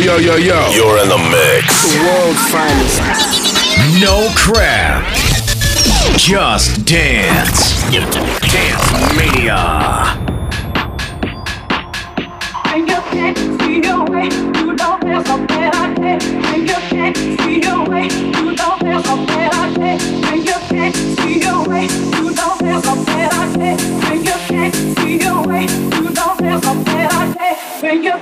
Yo. You're in the mix. The world's finest. No crap. Just dance. Dance Mania. And you can't see your way. You don't have a better day. And you can't see your way. You don't have a better day. And you can't see your way. You don't have a better day. And you can't see your way. You don't have a better day. When you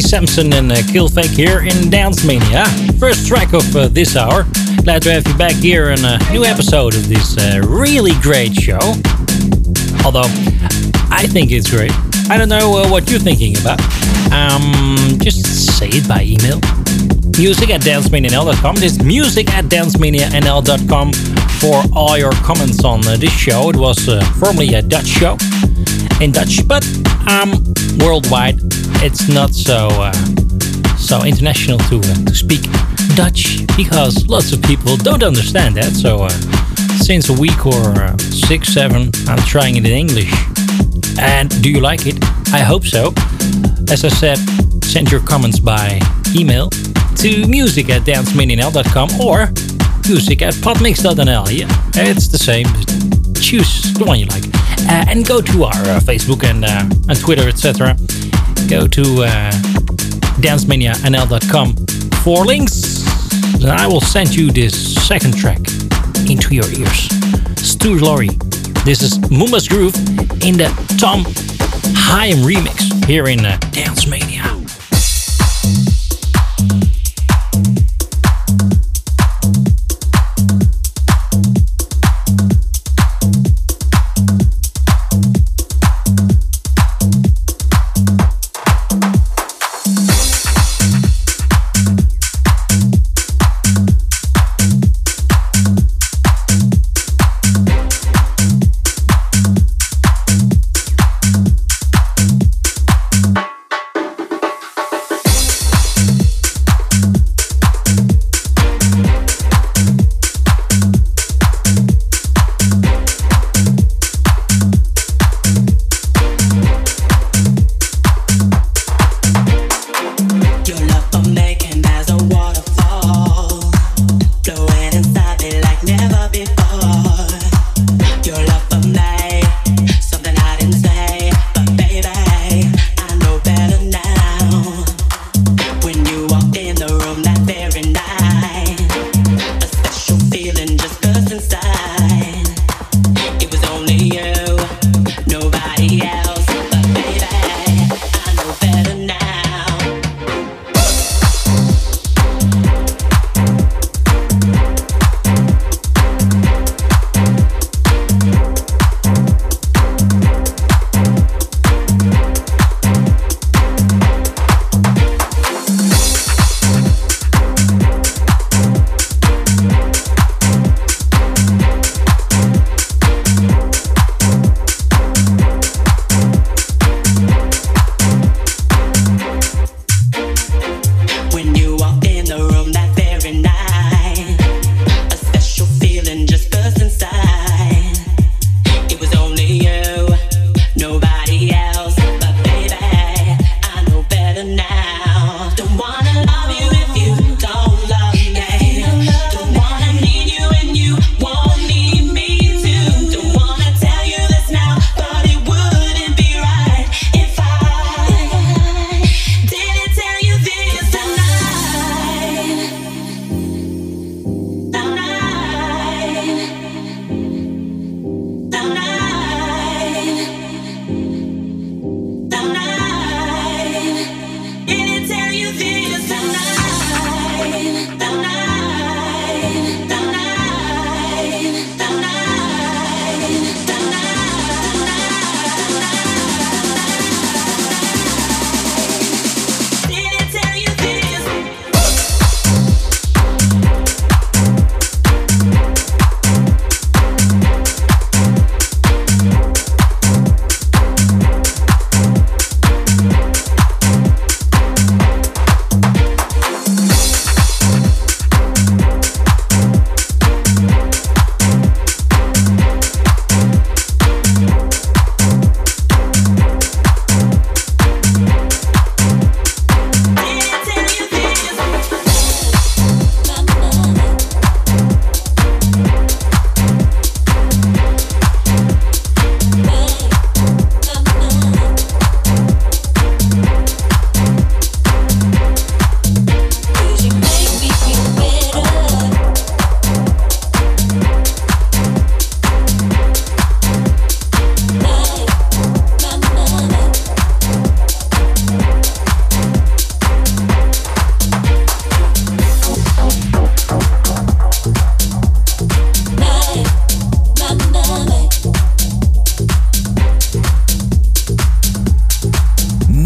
Samson and Killfake here in Dance Mania. First track of this hour. Glad to have you back here on a new episode of this really great show. Although, I think it's great. I don't know what you're thinking about. Just say it by email. music@dancemania.nl.com. This is music@dancemania.nl.com for all your comments on this show. It was formerly a Dutch show. In Dutch, but worldwide. It's not so so international to speak Dutch, because lots of people don't understand that. So since a week or 6, 7, I'm trying it in English. And do you like it? I hope so. As I said, send your comments by email to music@dancemania.nl.com or music@podmix.nl. Yeah, it's the same. Choose the one you like. And go to our Facebook and Twitter, etc. Go to dancemania.nl.com for links. And I will send you this second track into your ears. Stu Laurie. This is Mumba's Groove in the Tom Haim remix here in Dance Mania.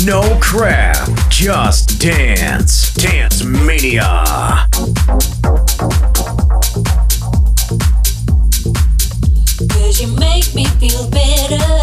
No crap, just dance. Dance Mania. Cause you make me feel better.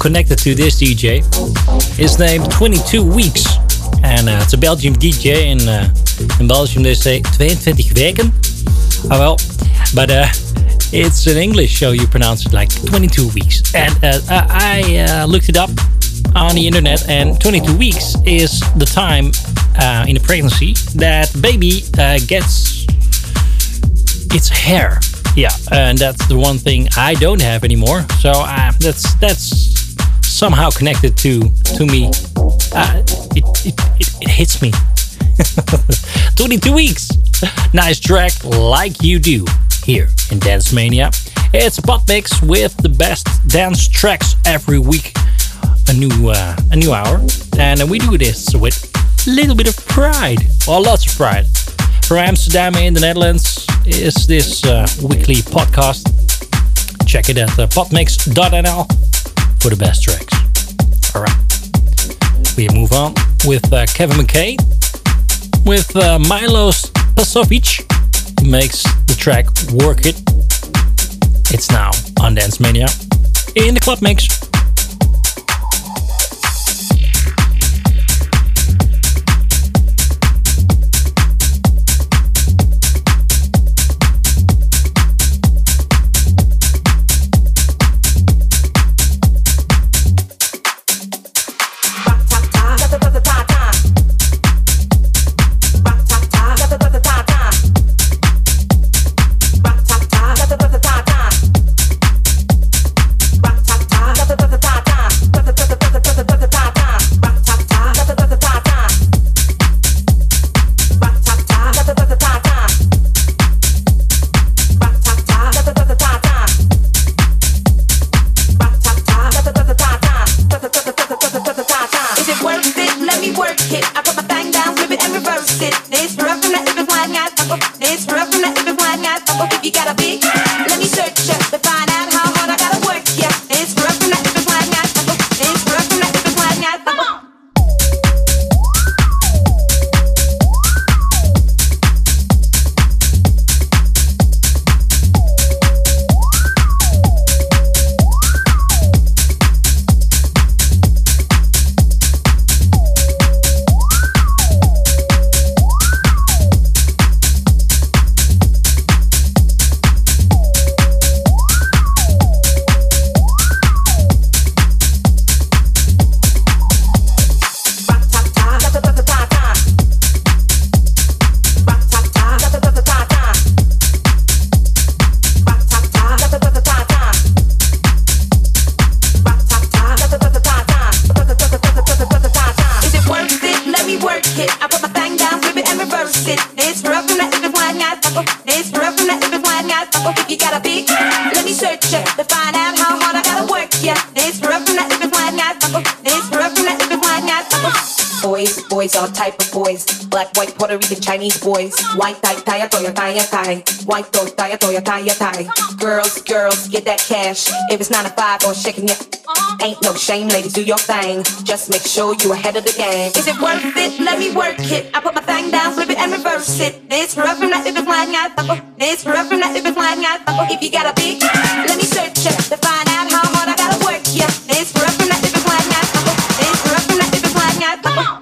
Connected to this DJ. It's named 22 weeks, and it's a Belgian DJ. In Belgium they say 22 weken. Oh well, but it's in English, so you pronounce it like 22 weeks. And I looked it up on the internet, and 22 weeks is the time in a pregnancy that baby gets its hair. Yeah, and that's the one thing I don't have anymore. So that's somehow connected to me. It hits me. 22 weeks. Nice track, Like You Do, here in Dance Mania. It's a pot mix with the best dance tracks every week. A new hour. And we do this with a little bit of pride, or lots of pride. From Amsterdam in the Netherlands is this weekly podcast. Check it at potmix.nl for the best tracks. Alright, we move on with Kevin McKay. With Milos Pasovic, he makes the track Work It. It's now on Dance Mania in the club mix. Chinese boys, white tie, toya, tie, white door, tie, tie. Girls, get that cash. If it's 9 to 5 or shaking it, ain't no shame, ladies, do your thing. Just make sure you ahead of the game. Is it worth it? Let me work it. I put my thing down, flip it and reverse it. This rough from that if it's lying out. This rough from that if it's lying out. If you got a big, let me search it to find out how hard I gotta work. Yeah, this rough from that if it's lying out. This rough from that if it's lying out.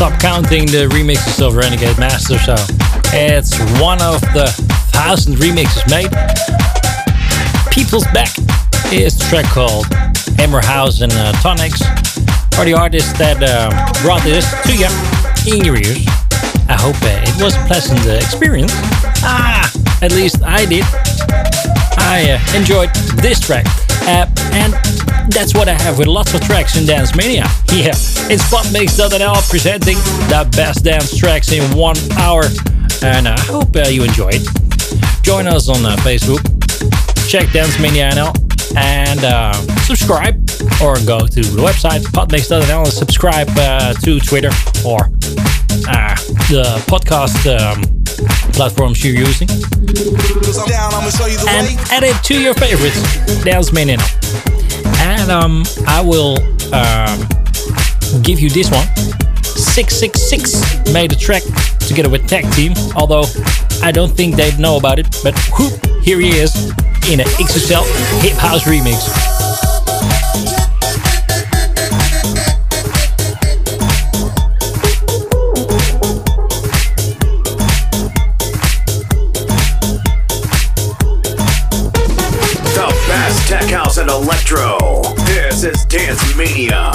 stop counting the remixes of Renegade Master, so it's one of the 1,000 remixes made. People's Back is a track called Emmerhouse and Tonics are the artists that brought this to you in your ears. I hope it was a pleasant experience. At least I did. I enjoyed this track. And that's what I have with lots of tracks in Dance Mania. Yeah, it's spotmix.nl presenting the best dance tracks in 1 hour. And I hope you enjoyed. Join us on Facebook. Check Dance Mania NL. And subscribe. Or go to the website potmix.nl and subscribe to Twitter or the podcast platforms you're using. And add it to your favorites. Dance Mania NL. And I will give you this one. 666 made a track together with Tag Team, although I don't think they'd know about it, but whoop, here he is in an XSL Hip House remix. Electro. This is Dance Mania.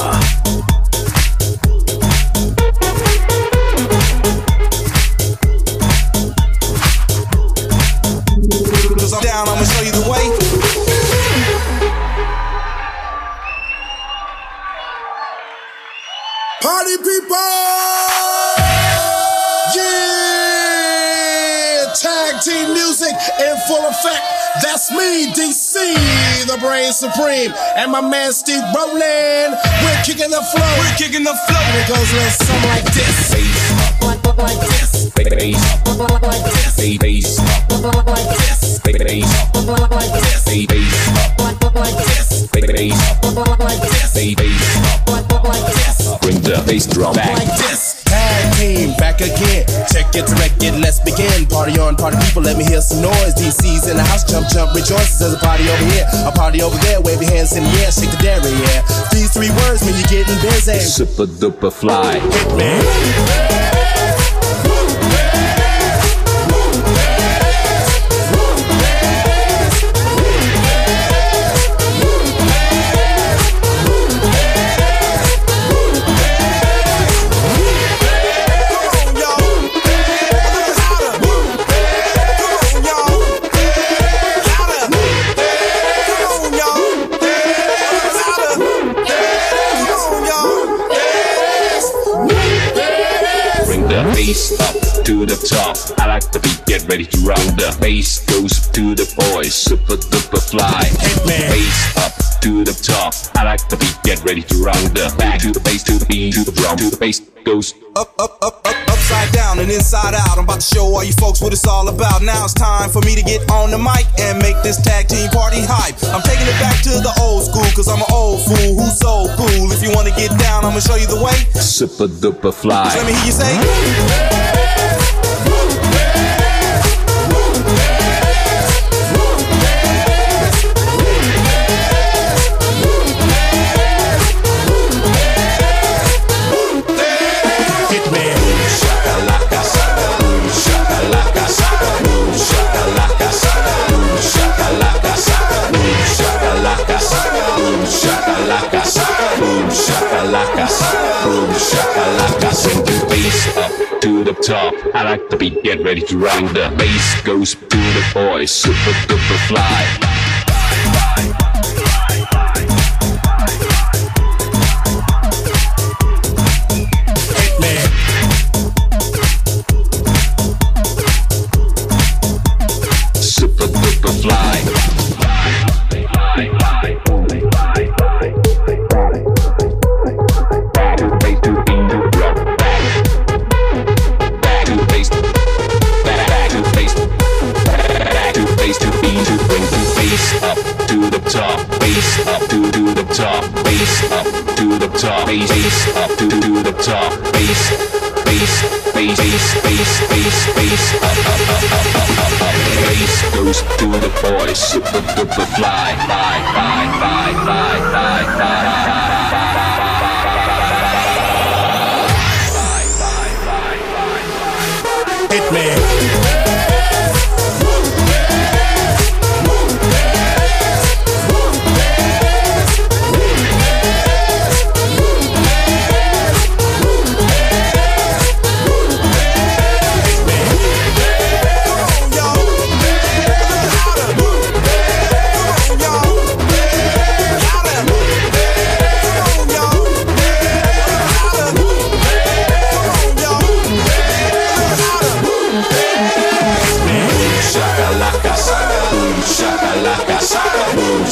Cause I'm down, I'ma show you the way. Party people! Yeah! Tag Team music in full effect. That's me, DC, the brain supreme, and my man Steve Roland. We're kicking the flow. We're kicking the flow. And it goes a little something like this. Bring the bass drum back. Like this. Tag Team, back again. Check it, direct it, let's begin. Party on, party people, let me hear some noise. DC's in the house, jump, jump, rejoices. There's a party over here, a party over there. Wave your hands in the air, shake the dairy, yeah. These three words mean you're getting busy. Super duper fly. Hit me. Top. I like the beat, get ready to round the bass goes to the boys, super duper fly. Bass up to the top. I like the beat, get ready to round the back to the bass, to the beat, to the drum, to the bass goes up, up, up, up, upside down and inside out. I'm about to show all you folks what it's all about. Now it's time for me to get on the mic and make this Tag Team party hype. I'm taking it back to the old school, cause I'm an old fool who's so cool. If you wanna get down, I'ma show you the way. Super duper fly. Just let me hear you say. Top. I like the beat, get ready to round the bass goes to the boys, super duper fly. Fly.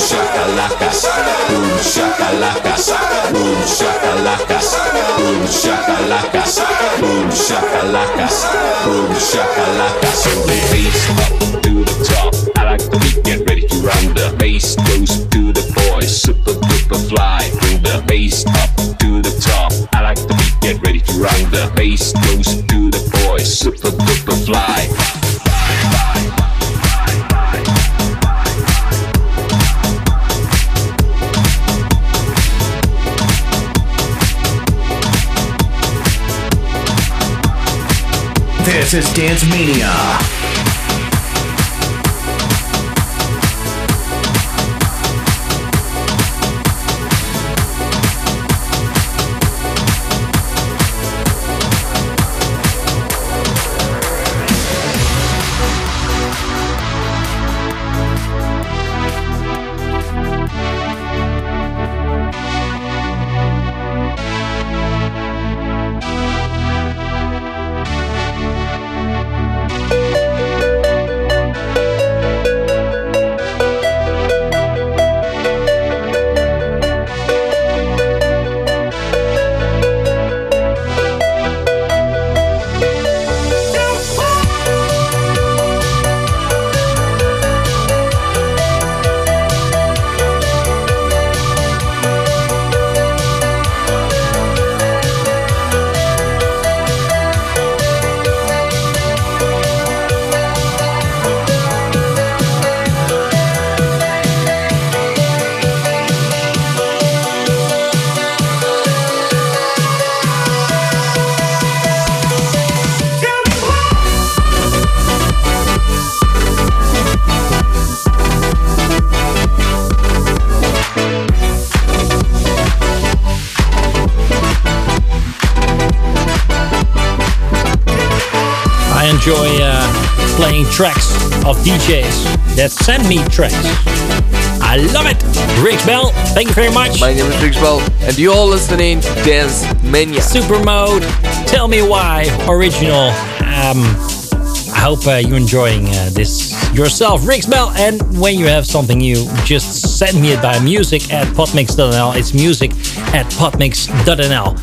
shakalaka, boom shakalaka, boom shakalaka, boom shakalaka, boom shakalaka, boom shakalaka. So the bass up to the top, I like the beat, get ready to run. The bass goes to the boys, super duper fly. Bring the bass up to the top, I like the beat, get ready to run. The bass goes to the boys, super duper fly. This is Dance Mania. Tracks of DJs that send me tracks. I love it. Rigs Bell, thank you very much. My name is Rigs Bell, and you're listening Dance Mania. Supermode, Tell Me Why, original. I hope you're enjoying this yourself, Rigs Bell. And when you have something new, just send me it by music@potmix.nl. It's music@potmix.nl.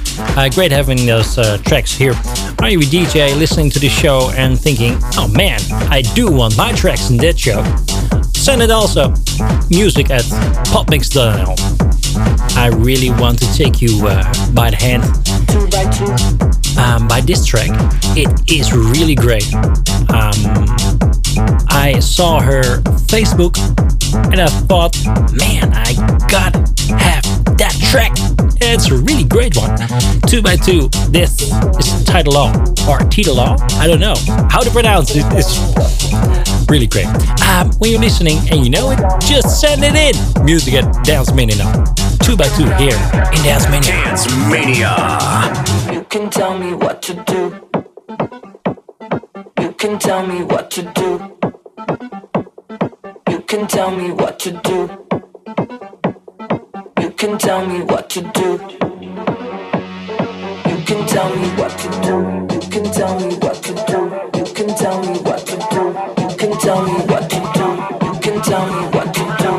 Great having those tracks here. Are you a DJ listening to the show and thinking, oh man, I do want my tracks in that show? Send it also, music@popmix.nl. I really want to take you by the hand by this track. It is really great. I saw her Facebook and I thought, man, I gotta have that track. It's a really great one. 2x2. This is Tidalong or Tidalong. I don't know how to pronounce it. It's really great. When you're listening and you know it, just send it in. Music@dancemania. 2x2 here in Dance Mania. Dance Mania. You can tell me what to do. You can tell me what to do. You can tell me what to do. You can tell me what to do. You can tell me what to do. You can tell me what to do. You can tell me what to do. You can tell me what to do. You can tell me what to do. You can tell me what to do.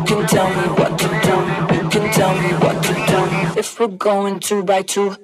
You can tell me what to do. If we're going 2x2.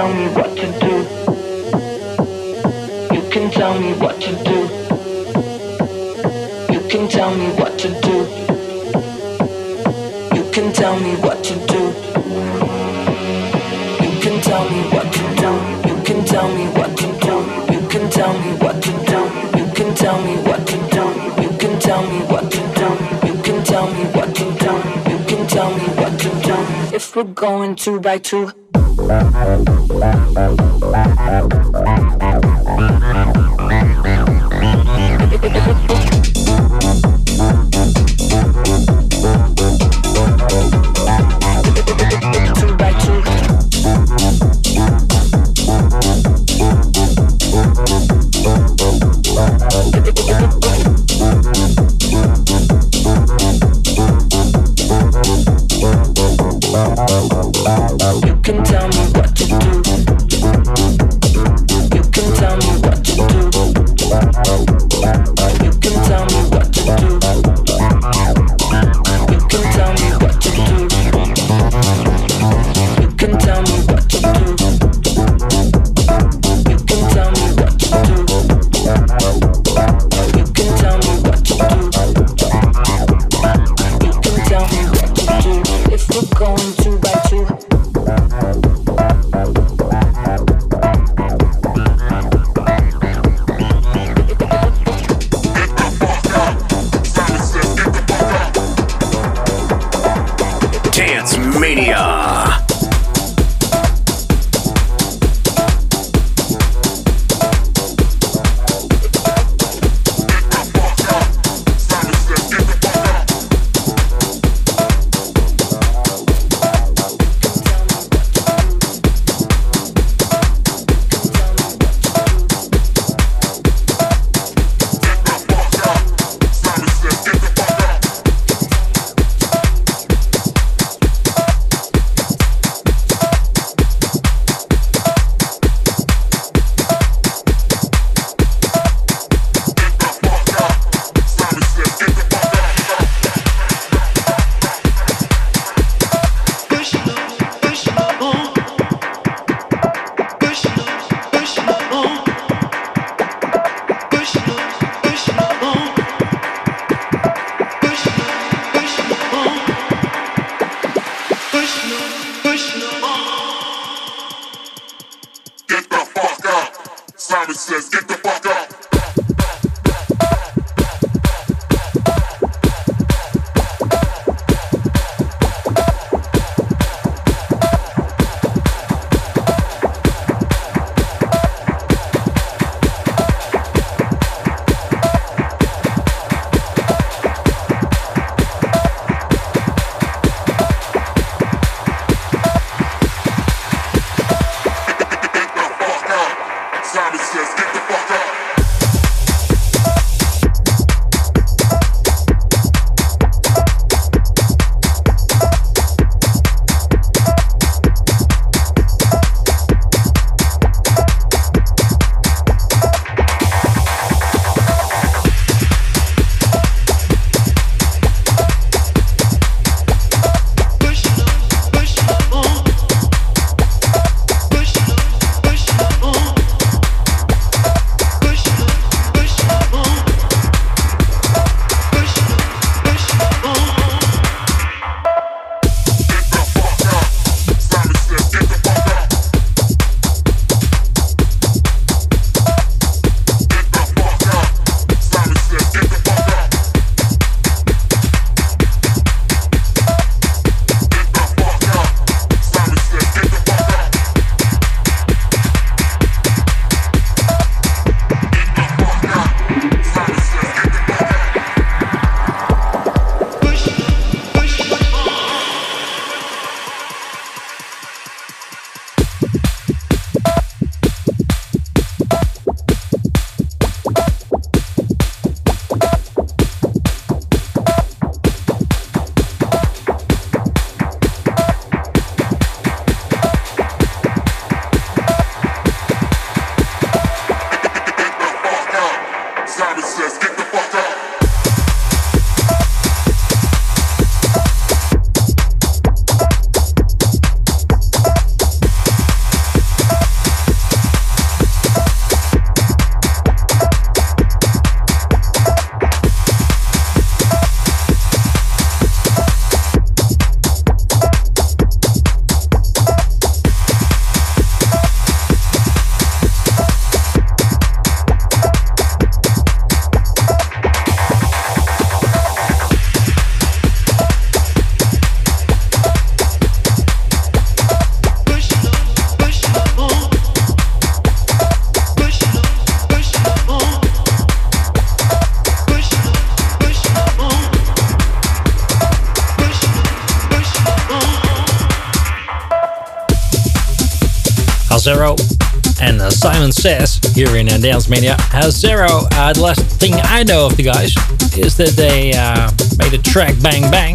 tell me what to do. You can tell me what to do. You can tell me what to do. You can tell me what to do. You can tell me what to do. You can tell me what to do. You can tell me what to do. You can tell me what to do. You can tell me what to do. You can tell me what to do. You can tell me what to do. If we're going 2 by 2. ZERO and Simon Says here in Dance Mania. ZERO, the last thing I know of the guys is that they made a track, Bang Bang,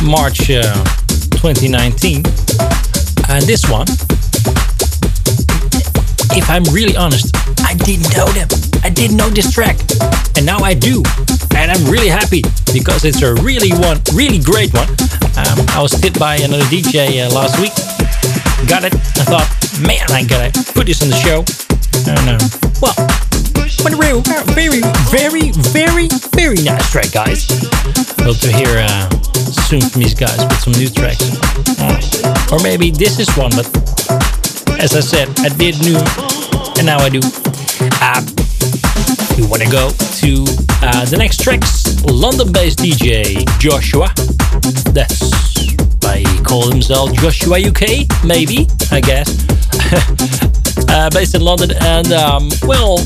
March 2019. And this one, if I'm really honest, I didn't know them. I didn't know this track, and now I do, and I'm really happy because it's a really great one. I was hit by another DJ last week, got it. I thought, man, I gotta put this on the show. And well, what a real, very nice track, guys. Hope to hear soon from these guys with some new tracks, or maybe this is one. But as I said, I did new, and now I do. We want to go to the next tracks. London-based DJ Joshua. That's why he calls himself Joshua UK, maybe, I guess. Based in London and, well,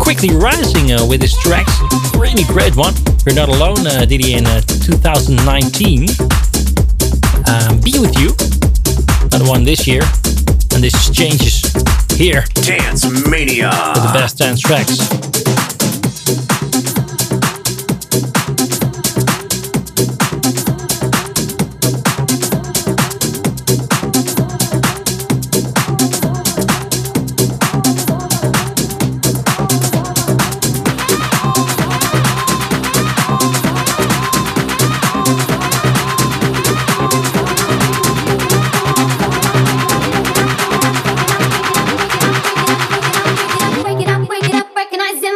quickly rising with his tracks. Really great one. You're Not Alone, did he in 2019. Be With You, another one this year. And this changes here. Dance Mania. For the best dance tracks. Recognize them.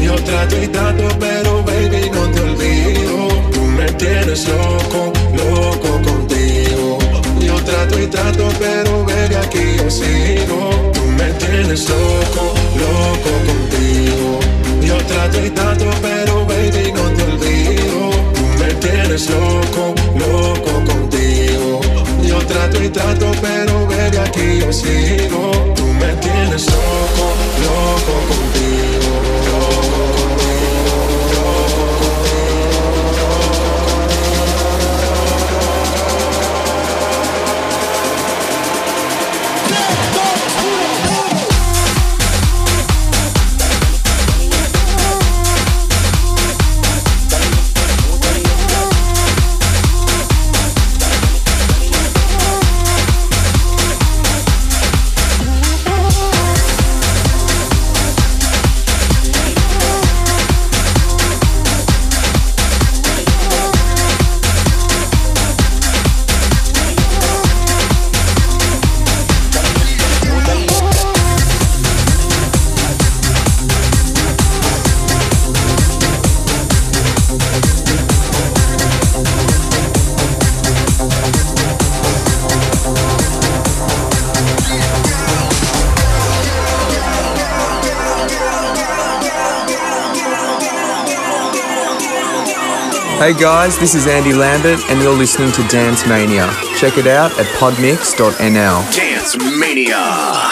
Yo trato y trato, pero baby no te olvido. Tú me tienes loco, loco contigo. Yo trato y trato, pero baby aquí yo sigo. Tú me tienes loco, loco contigo. Yo trato y trato, pero baby no te olvido. Tú me tienes loco, loco contigo. Yo trato y trato, pero baby aquí yo sigo. Me tienes loco, loco contigo, loco contigo, loco contigo, loco contigo, loco contigo. Hey guys, this is Andy Lambert and you're listening to Dance Mania. Check it out at podmix.nl. Dance Mania!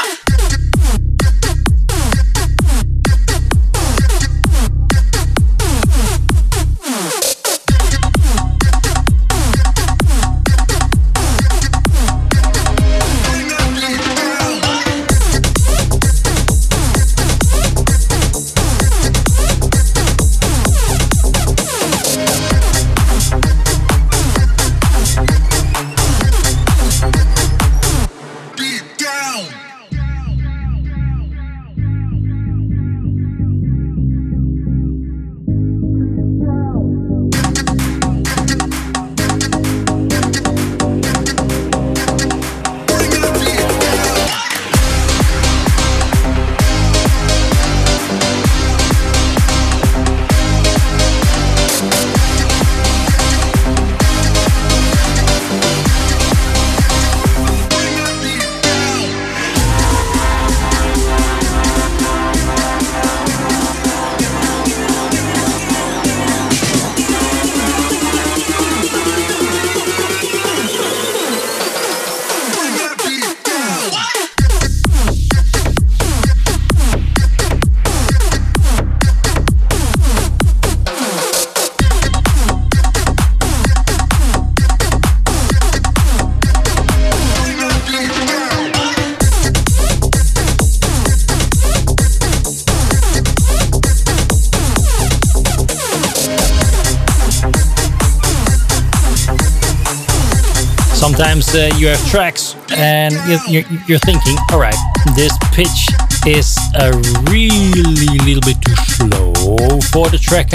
Sometimes you have tracks and you're thinking, all right, this pitch is a really little bit too slow for the track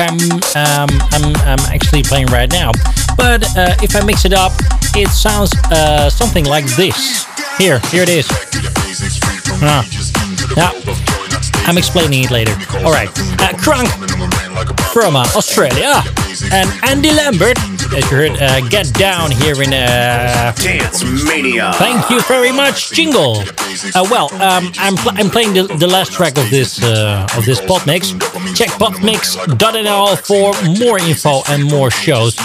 I'm actually playing right now. But if I mix it up, it sounds something like this. Here it is. I'm explaining it later. All right, Crunk from Australia and Andy Lambert, as you heard, Get Down here in Dance Mania. Thank you very much, Jingle. I'm playing the last track of this pot mix. Check potmix.nl for more info and more shows.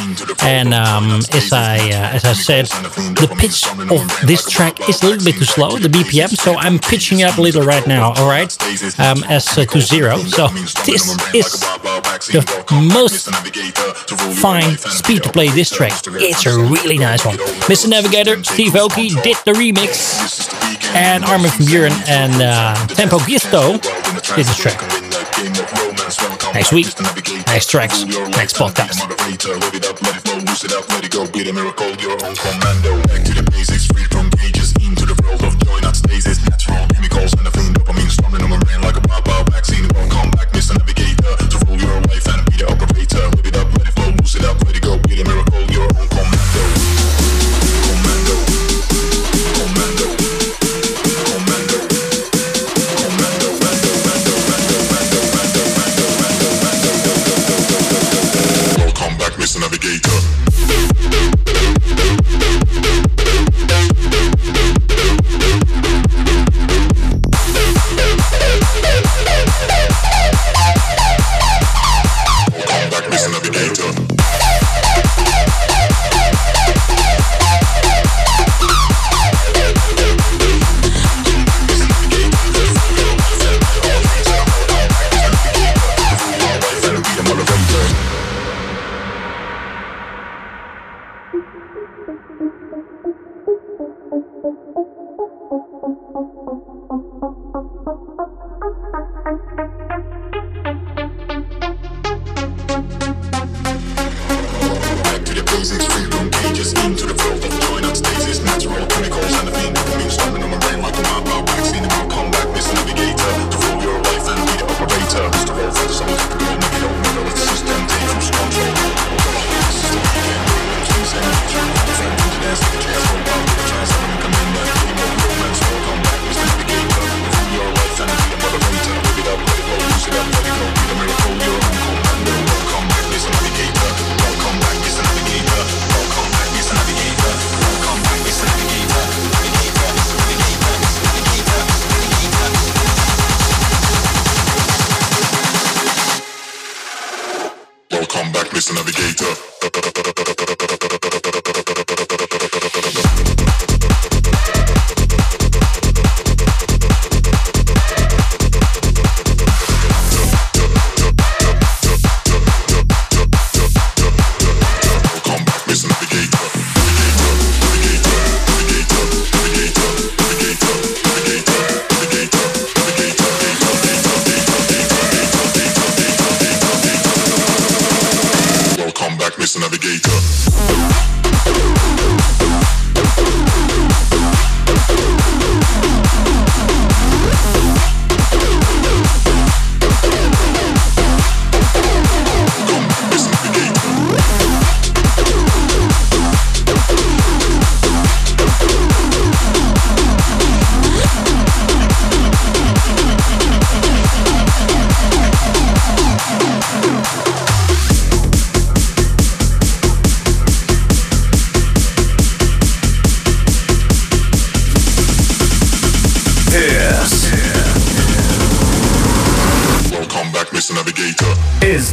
And as I said, the pitch of this track is a little bit too slow, the BPM, so I'm pitching up a little right now. All right, to 0. So this is the most fine speed to play this track. It's a really nice one. Mr. Navigator, Steve Aoki did the remix, and Armin van Buuren and Tempo Giusto did this track. Next week, next tracks, next podcast.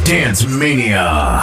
Dance Mania.